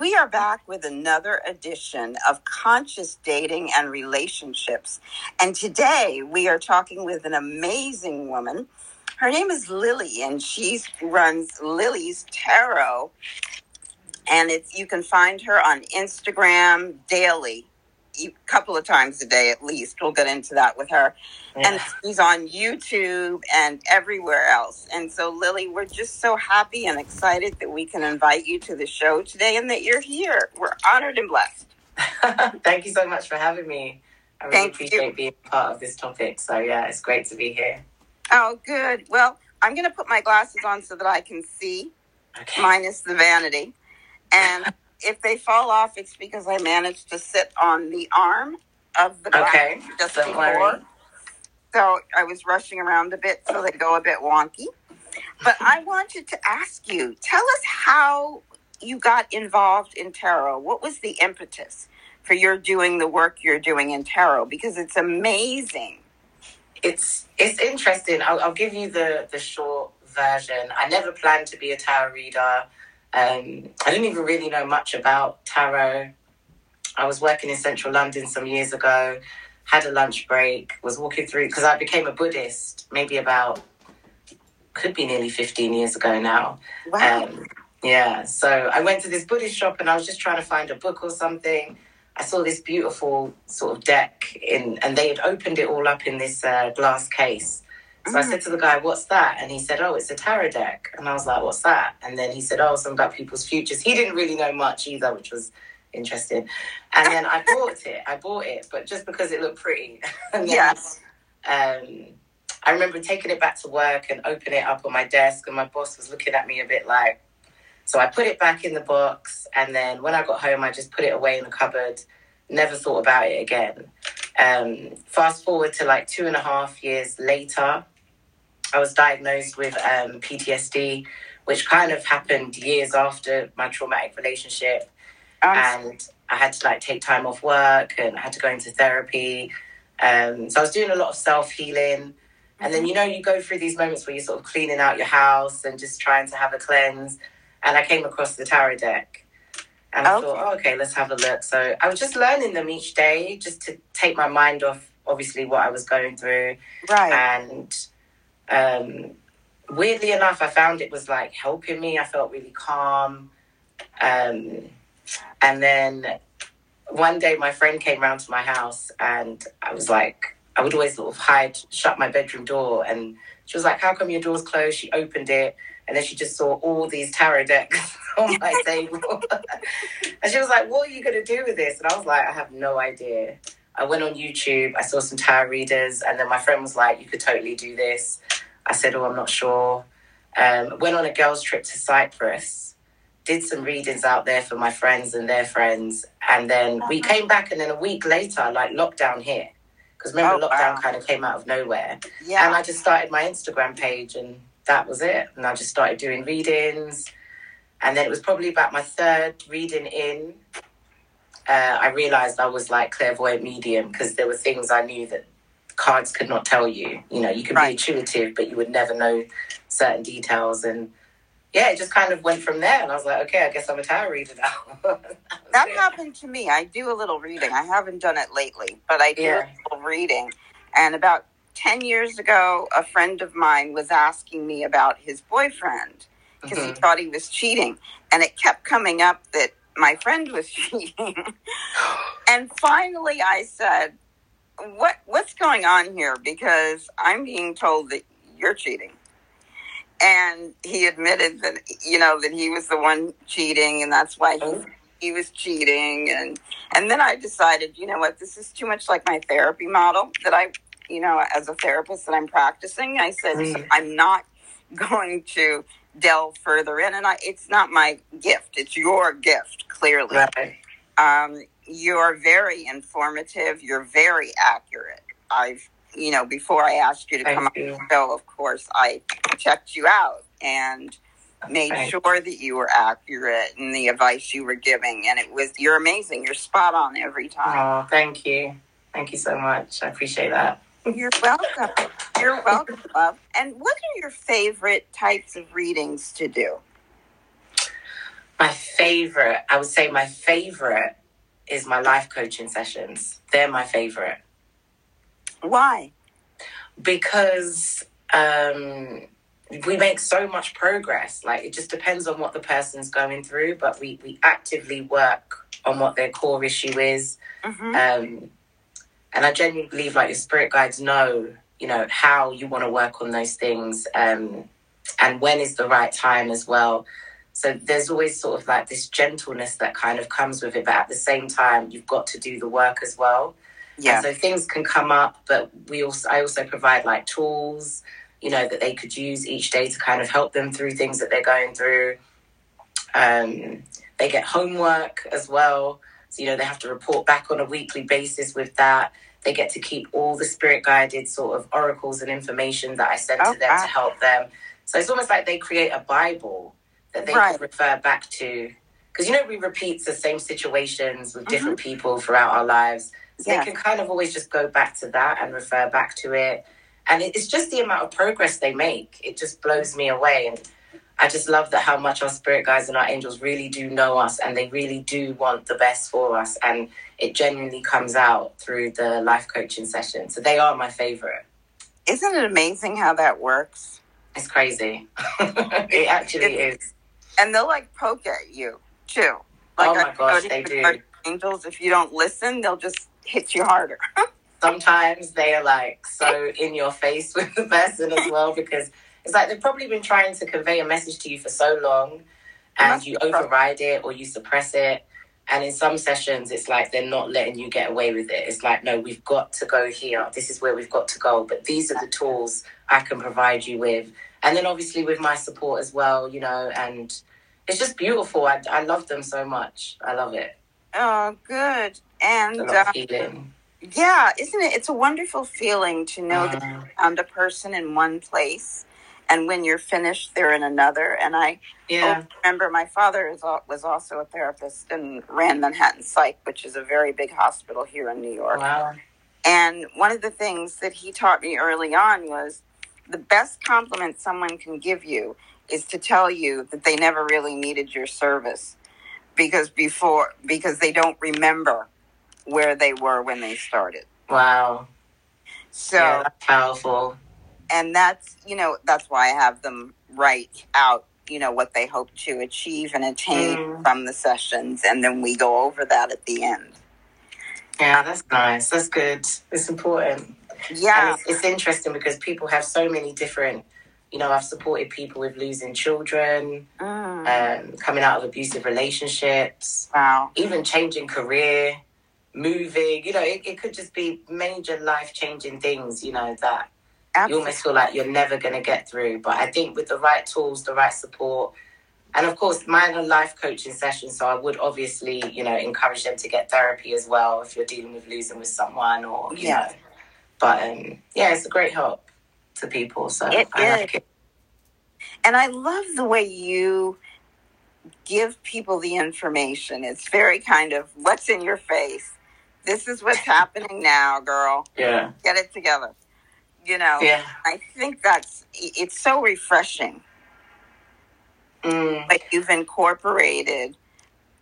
We are back with another edition of Conscious Dating and Relationships. And today we are talking with an amazing woman. Her name is Lily, and she runs Lilly's Tarot. And it's, you can find her on Instagram daily, a couple of times a day at least. We'll get into that with her. Yeah. And she's on YouTube and everywhere else. And so, Lily, we're just so happy and excited that we can invite you to the show today and that you're here. We're honored and blessed. Thank you so much for having me. I really appreciate being part of this topic. So, yeah, it's great to be here. Oh, good. Well, I'm going to put my glasses on so that I can see, minus the vanity. And if they fall off, it's because I managed to sit on the arm of the glass just before. So I was rushing around a bit, so they go a bit wonky. But I wanted to ask you, tell us how you got involved in tarot. What was the impetus for your doing the work you're doing in tarot? Because it's amazing. It's interesting. I'll give you the short version. I never planned to be a tarot reader. I didn't even really know much about tarot. I was working in central London some years ago, had a lunch break, was walking through, because I became a Buddhist maybe about, could be nearly 15 years ago now. Wow. So I went to this Buddhist shop and I was just trying to find a book or something. I saw this beautiful sort of deck and they had opened it all up in this glass case. So I said to the guy, what's that? And he said, oh, it's a tarot deck. And I was like, what's that? And then he said, oh, something about people's futures. He didn't really know much either, which was interesting. And then I bought it, but just because it looked pretty. And then, I remember taking it back to work and opening it up on my desk. And my boss was looking at me a bit like, so I put it back in the box. And then when I got home, I just put it away in the cupboard. Never thought about it again. Fast forward to like 2.5 years later, I was diagnosed with PTSD, which kind of happened years after my traumatic relationship. And I had to like take time off work and I had to go into therapy. So I was doing a lot of self-healing. And then, you know, you go through these moments where you're sort of cleaning out your house and just trying to have a cleanse. And I came across the tarot deck. And I thought, let's have a look. So I was just learning them each day just to take my mind off, obviously, what I was going through. Right. And weirdly enough, I found it was like helping me. I felt really calm. And then one day my friend came round to my house and I was like, I would always sort of shut my bedroom door. And she was like, how come your door's closed? She opened it. And then she just saw all these tarot decks on my table. And she was like, what are you going to do with this? And I was like, I have no idea. I went on YouTube. I saw some tarot readers. And then my friend was like, you could totally do this. I said, I'm not sure. Went on a girls' trip to Cyprus. Did some readings out there for my friends and their friends. And then we came back. And then a week later, like lockdown here. Because remember, lockdown kind of came out of nowhere. Yeah. And I just started my Instagram page and that was it. And I just started doing readings. And then it was probably about my third reading in. I realized I was like clairvoyant medium because there were things I knew that cards could not tell you. You know, you could be intuitive, but you would never know certain details. And yeah, it just kind of went from there. And I was like, okay, I guess I'm a tarot reader now. that happened to me. I do a little reading. I haven't done it lately, but I do a little reading. And about 10 years ago, a friend of mine was asking me about his boyfriend because he thought he was cheating. And it kept coming up that my friend was cheating. And finally I said, what's going on here? Because I'm being told that you're cheating. And he admitted that, you know, that he was the one cheating and that's why he was cheating. And then I decided, you know what, this is too much like my therapy model that I, you know, as a therapist that I'm practicing. I said, I'm not going to delve further in. And it's not my gift. It's your gift, clearly. Right. You're very informative. You're very accurate. You know, before I asked you to come on the show, of course, I checked you out and made sure that you were accurate in the advice you were giving. And you're amazing. You're spot on every time. Oh, thank you. Thank you so much. I appreciate that. You're welcome. You're welcome, love. And what are your favorite types of readings to do? My favorite. favorite, I would say my favorite is my life coaching sessions. They're my favorite. Why? Because we make so much progress. Like, it just depends on what the person's going through, but we actively work on what their core issue is. Mm-hmm. And I genuinely believe, like, your spirit guides know, you know, how you want to work on those things, and when is the right time as well. So there's always sort of like this gentleness that kind of comes with it, but at the same time, you've got to do the work as well. Yeah. And so things can come up, but I also provide like tools, you know, that they could use each day to kind of help them through things that they're going through. They get homework as well. So, you know, they have to report back on a weekly basis with that. They get to keep all the spirit guided sort of oracles and information that I send to them to help them. So it's almost like they create a Bible that they can refer back to. Because, you know, we repeat the same situations with different people throughout our lives. So they can kind of always just go back to that and refer back to it. And it's just the amount of progress they make. It just blows me away. And I just love that how much our spirit guides and our angels really do know us, and they really do want the best for us. And it genuinely comes out through the life coaching session. So they are my favorite. Isn't it amazing how that works? It's crazy. It actually is. And they'll like poke at you too. Like, oh my gosh, they do. Angels, if you don't listen, they'll just hit you harder. Sometimes they are like so in your face with the person as well, because it's like they've probably been trying to convey a message to you for so long, and you override it or you suppress it. And in some sessions, it's like they're not letting you get away with it. It's like, no, we've got to go here. This is where we've got to go. But these are the tools I can provide you with. And then obviously with my support as well, you know, and it's just beautiful. I love them so much. I love it. Oh, good. And a lot of feeling. Yeah, isn't it? It's a wonderful feeling to know that you found a person in one place, and when you're finished, they're in another. And I remember my father was also a therapist and ran Manhattan Psych, which is a very big hospital here in New York. Wow. And one of the things that he taught me early on was the best compliment someone can give you is to tell you that they never really needed your service, because they don't remember where they were when they started. Wow. So yeah, that's powerful. And that's, you know, that's why I have them write out, you know, what they hope to achieve and attain from the sessions. And then we go over that at the end. Yeah, that's nice. That's good. It's important. Yeah. It's interesting because people have so many different, you know, I've supported people with losing children, coming out of abusive relationships, even changing career, moving, you know, it could just be major life-changing things, you know, that you almost feel like you're never going to get through. But I think with the right tools, the right support, and of course, mine are life coaching sessions, so I would obviously, you know, encourage them to get therapy as well if you're dealing with losing with someone or, you know. But, yeah, it's a great help to people, so I like it. And I love the way you give people the information. It's very kind of what's in your face. This is what's happening now, girl. Yeah. Get it together. You know, I think it's so refreshing. Like you've incorporated,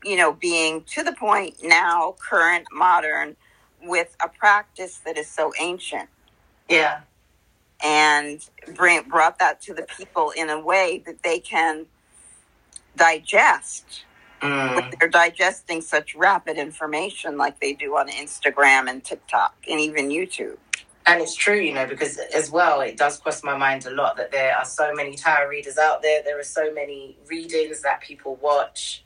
you know, being to the point now, current, modern, with a practice that is so ancient. Yeah. And brought that to the people in a way that they can digest. When they're digesting such rapid information like they do on Instagram and TikTok and even YouTube. And it's true, you know, because as well, it does cross my mind a lot that there are so many tarot readers out there. There are so many readings that people watch.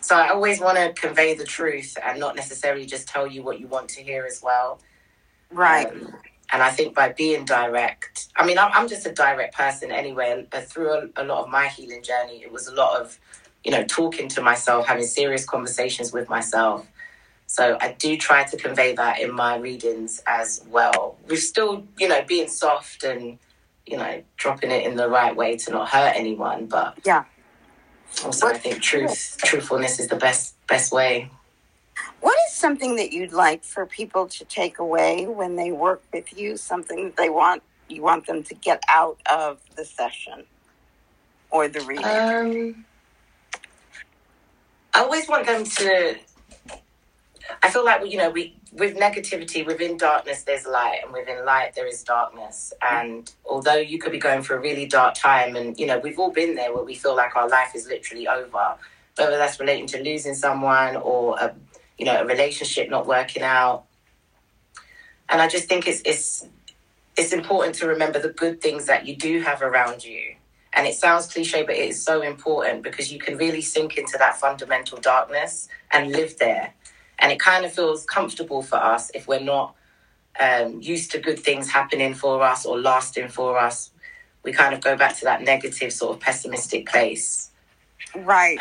So I always want to convey the truth and not necessarily just tell you what you want to hear as well. Right. And I think by being direct, I mean, I'm just a direct person anyway. But through a lot of my healing journey, it was a lot of, you know, talking to myself, having serious conversations with myself. So I do try to convey that in my readings as well. We're still, you know, being soft and, you know, dropping it in the right way to not hurt anyone. But yeah, also I think truthfulness is the best way. What is something that you'd like for people to take away when they work with you? Something that you want them to get out of the session or the reading? I always want them to, I feel like, you know, we with negativity, within darkness, there's light, and within light, there is darkness. And although you could be going through a really dark time, and, you know, we've all been there where we feel like our life is literally over, whether that's relating to losing someone or, you know, a relationship not working out. And I just think it's important to remember the good things that you do have around you. And it sounds cliche, but it is so important because you can really sink into that fundamental darkness and live there. And it kind of feels comfortable for us if we're not used to good things happening for us or lasting for us. We kind of go back to that negative sort of pessimistic place. Right.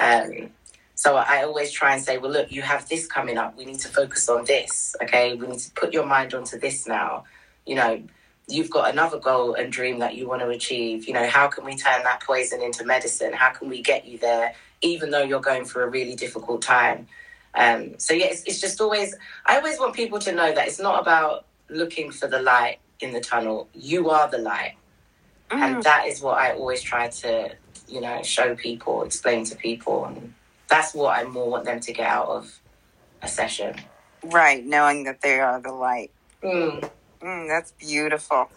So I always try and say, well, look, you have this coming up. We need to focus on this, okay? We need to put your mind onto this now. You know, you've got another goal and dream that you want to achieve. You know, how can we turn that poison into medicine? How can we get you there, even though you're going through a really difficult time? So yeah, it's just always, I always want people to know that it's not about looking for the light in the tunnel. You are the light. Mm. And that is what I always try to, you know, show people, explain to people. And that's what I more want them to get out of a session. Right. Knowing that they are the light. Mm. Mm, that's beautiful.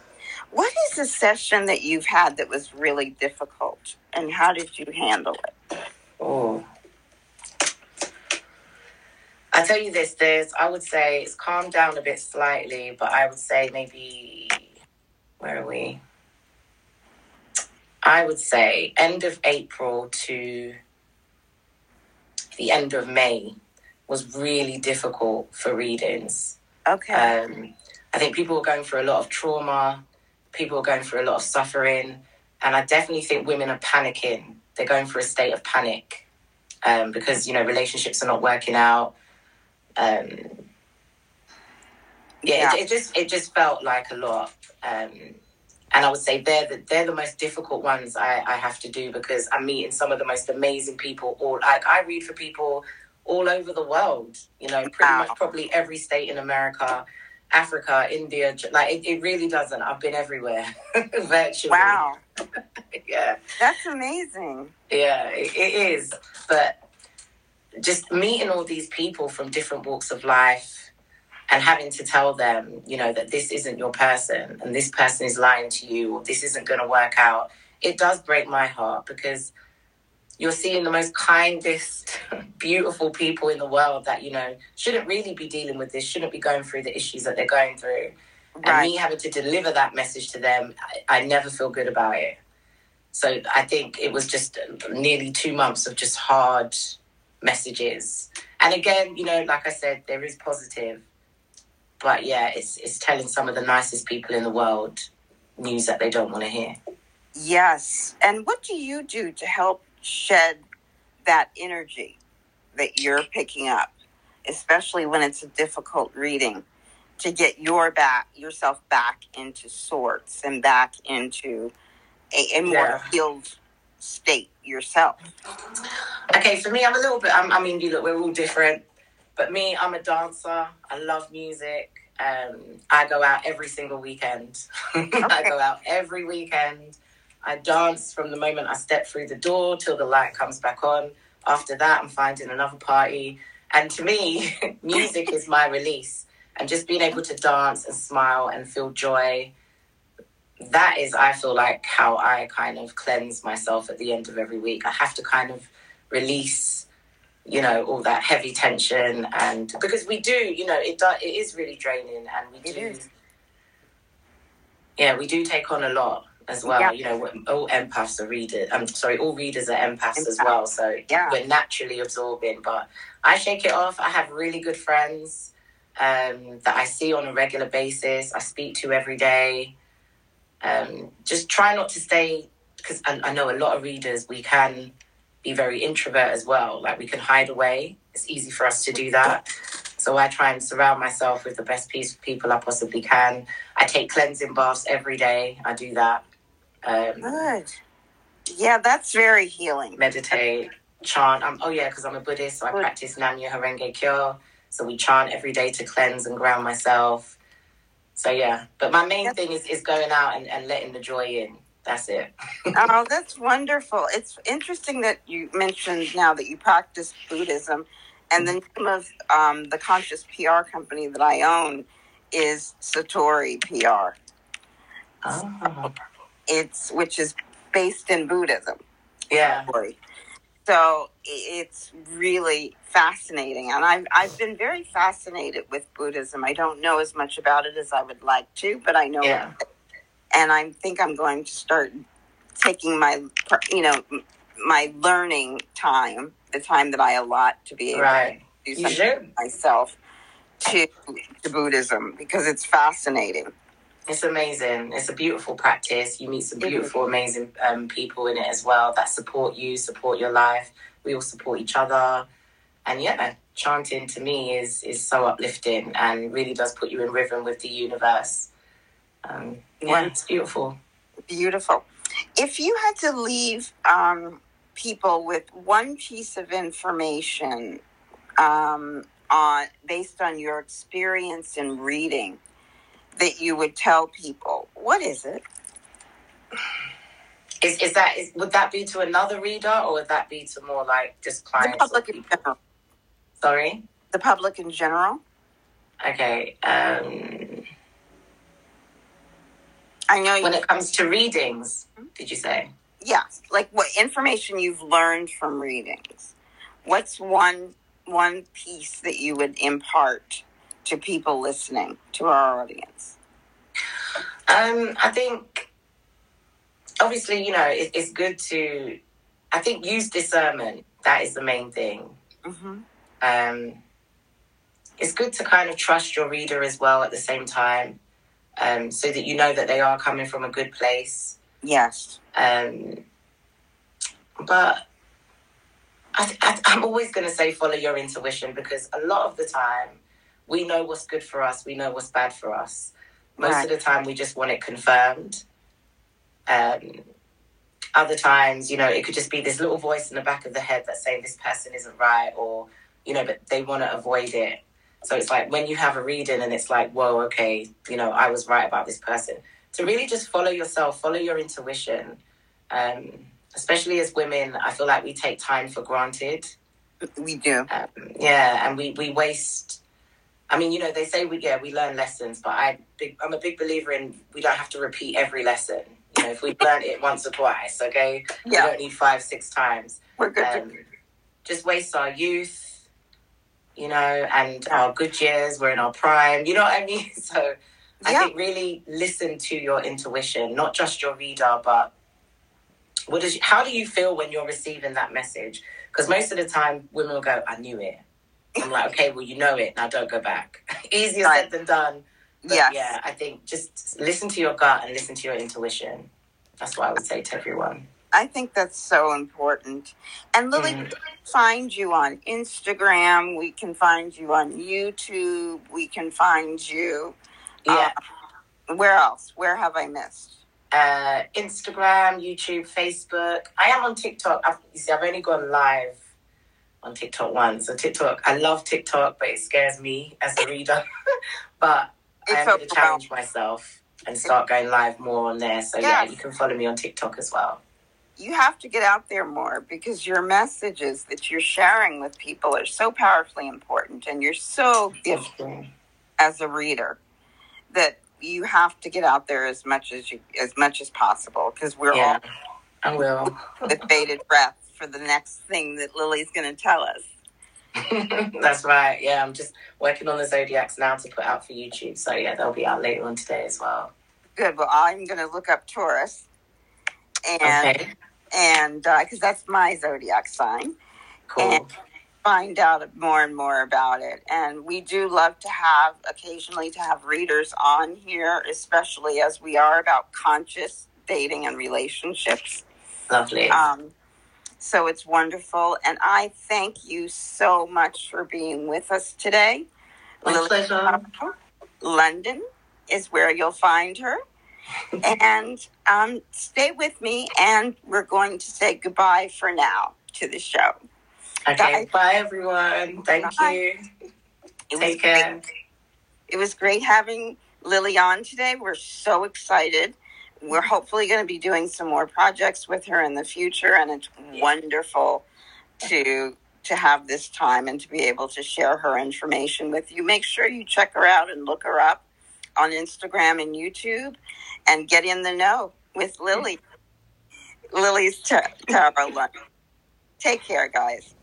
What is a session that you've had that was really difficult, and how did you handle it? Oh, I tell you this, I would say it's calmed down a bit slightly, but I would say maybe, where are we? I would say end of April to the end of May was really difficult for readings. Okay. I think people were going through a lot of trauma. People were going through a lot of suffering. And I definitely think women are panicking. They're going through a state of panic because, you know, relationships are not working out. It just felt like a lot, and I would say they're the most difficult ones I have to do, because I'm meeting some of the most amazing people. All like I read for people all over the world, you know, pretty much probably every state in America, Africa, India. Like it really doesn't. I've been everywhere, virtually. Wow. Yeah, that's amazing. Yeah, it is, but. Just meeting all these people from different walks of life and having to tell them, you know, that this isn't your person and this person is lying to you or this isn't going to work out. It does break my heart, because you're seeing the most kindest, beautiful people in the world that, you know, shouldn't really be dealing with this, shouldn't be going through the issues that they're going through. Right. And me having to deliver that message to them, I never feel good about it. So I think it was just nearly 2 months of just hard messages. And again, you know, like I said, there is positive, but yeah, it's telling some of the nicest people in the world news that they don't want to hear. Yes. And what do you do to help shed that energy that you're picking up, especially when it's a difficult reading, to get yourself back into sorts and back into a more healed state yourself? Okay, for me, I'm a little bit, I mean, you look, we're all different, but me, I'm a dancer. I love music. I go out every single weekend. Okay. I go out every weekend. I dance from the moment I step through the door till the light comes back on. After that, I'm finding another party. And to me, music is my release. And just being able to dance and smile and feel joy, that is, I feel like, how I kind of cleanse myself at the end of every week. I have to kind of release, you know, all that heavy tension, and because we do, you know, it is really draining, and we do take on a lot as well. Yeah. You know, all empaths are readers. I'm sorry, all readers are empaths as well. So we're naturally absorbing, but I shake it off. I have really good friends that I see on a regular basis. I speak to every day. Just try not to stay, because I know a lot of readers, we can be very introvert as well. Like, we can hide away. It's easy for us to do that. So I try and surround myself with the best people I possibly can. I take cleansing baths every day. I do that. Good. Yeah, that's very healing. Meditate, chant. Because I'm a Buddhist, so I practice Namyo Horenge Kyo. So we chant every day to cleanse and ground myself. So, yeah. But my main thing is going out and letting the joy in. That's it. Oh, that's wonderful. It's interesting that you mentioned now that you practice Buddhism, and the name of the conscious PR company that I own is Satori PR. Oh. Which is based in Buddhism. Yeah. Probably. So it's really fascinating, and I've been very fascinated with Buddhism. I don't know as much about it as I would like to, but I know about it. And I think I'm going to start taking my learning time, the time that I allot to be able to do something myself, to Buddhism, because it's fascinating. It's amazing. It's a beautiful practice. You meet some beautiful, amazing people in it as well that support you, support your life. We all support each other. And chanting to me is so uplifting and really does put you in rhythm with the universe. It's beautiful. Beautiful. If you had to leave people with one piece of information based on your experience in reading, that you would tell people, what is it? Would that be to another reader, or would that be to more like just clients? The public in general. Sorry? The public in general. Okay. I know. When it comes to readings, did you say? Yeah. Like what information you've learned from readings. What's one piece that you would impart to people listening, to our audience? I think, obviously, it's good to, I think, use discernment. That is the main thing. Mm-hmm. It's good to kind of trust your reader as well at the same time, so that you know that they are coming from a good place. Yes. But I'm always going to say follow your intuition, because a lot of the time, we know what's good for us. We know what's bad for us. Most of the time, we just want it confirmed. Other times, it could just be this little voice in the back of the head that's saying this person isn't right, or, but they want to avoid it. So it's like when you have a reading and it's like, whoa, okay, I was right about this person. To really just follow yourself, follow your intuition. Especially as women, I feel like we take time for granted. We do. And we waste... I mean, they say we learn lessons, but I'm a big believer in we don't have to repeat every lesson. If we've learned it once or twice, okay? Yeah. We don't need 5-6 times. We're good. Just waste our youth, and our good years. We're in our prime. You know what I mean? So I think really listen to your intuition, not just your reader, but how do you feel when you're receiving that message? Because most of the time women will go, I knew it. I'm like, okay, well, you know it. Now don't go back. Easier said than done. Yes. Yeah, I think just listen to your gut and listen to your intuition. That's what I would say to everyone. I think that's so important. And Lily, we can find you on Instagram. We can find you on YouTube. We can find you. Yeah. Where else? Where have I missed? Instagram, YouTube, Facebook. I am on TikTok. I've only gone live on TikTok once. So TikTok, I love TikTok, but it scares me as a reader. But I am going to challenge myself and start going live more on there. So you can follow me on TikTok as well. You have to get out there more, because your messages that you're sharing with people are so powerfully important, and you're so gifted as a reader that you have to get out there as much as possible, because we're all with bated breath for the next thing that Lily's going to tell us. That's right. Yeah, I'm just working on the zodiacs now to put out for YouTube. So they'll be out later on today as well. Good. Well, I'm going to look up Taurus, and because that's my zodiac sign. Cool. And find out more and more about it. And we do love to have occasionally readers on here, especially as we are about conscious dating and relationships. Lovely. So it's wonderful. And I thank you so much for being with us today. My pleasure. London is where you'll find her. And stay with me. And we're going to say goodbye for now to the show. Okay. Bye, everyone. Thank you. Take care. It was great having Lily on today. We're so excited. we're hopefully going to be doing some more projects with her in the future, and it's wonderful to have this time and to be able to share her information with you. Make sure you check her out and look her up on Instagram and YouTube and get in the know with Lilly's Tarot London. Take care, guys.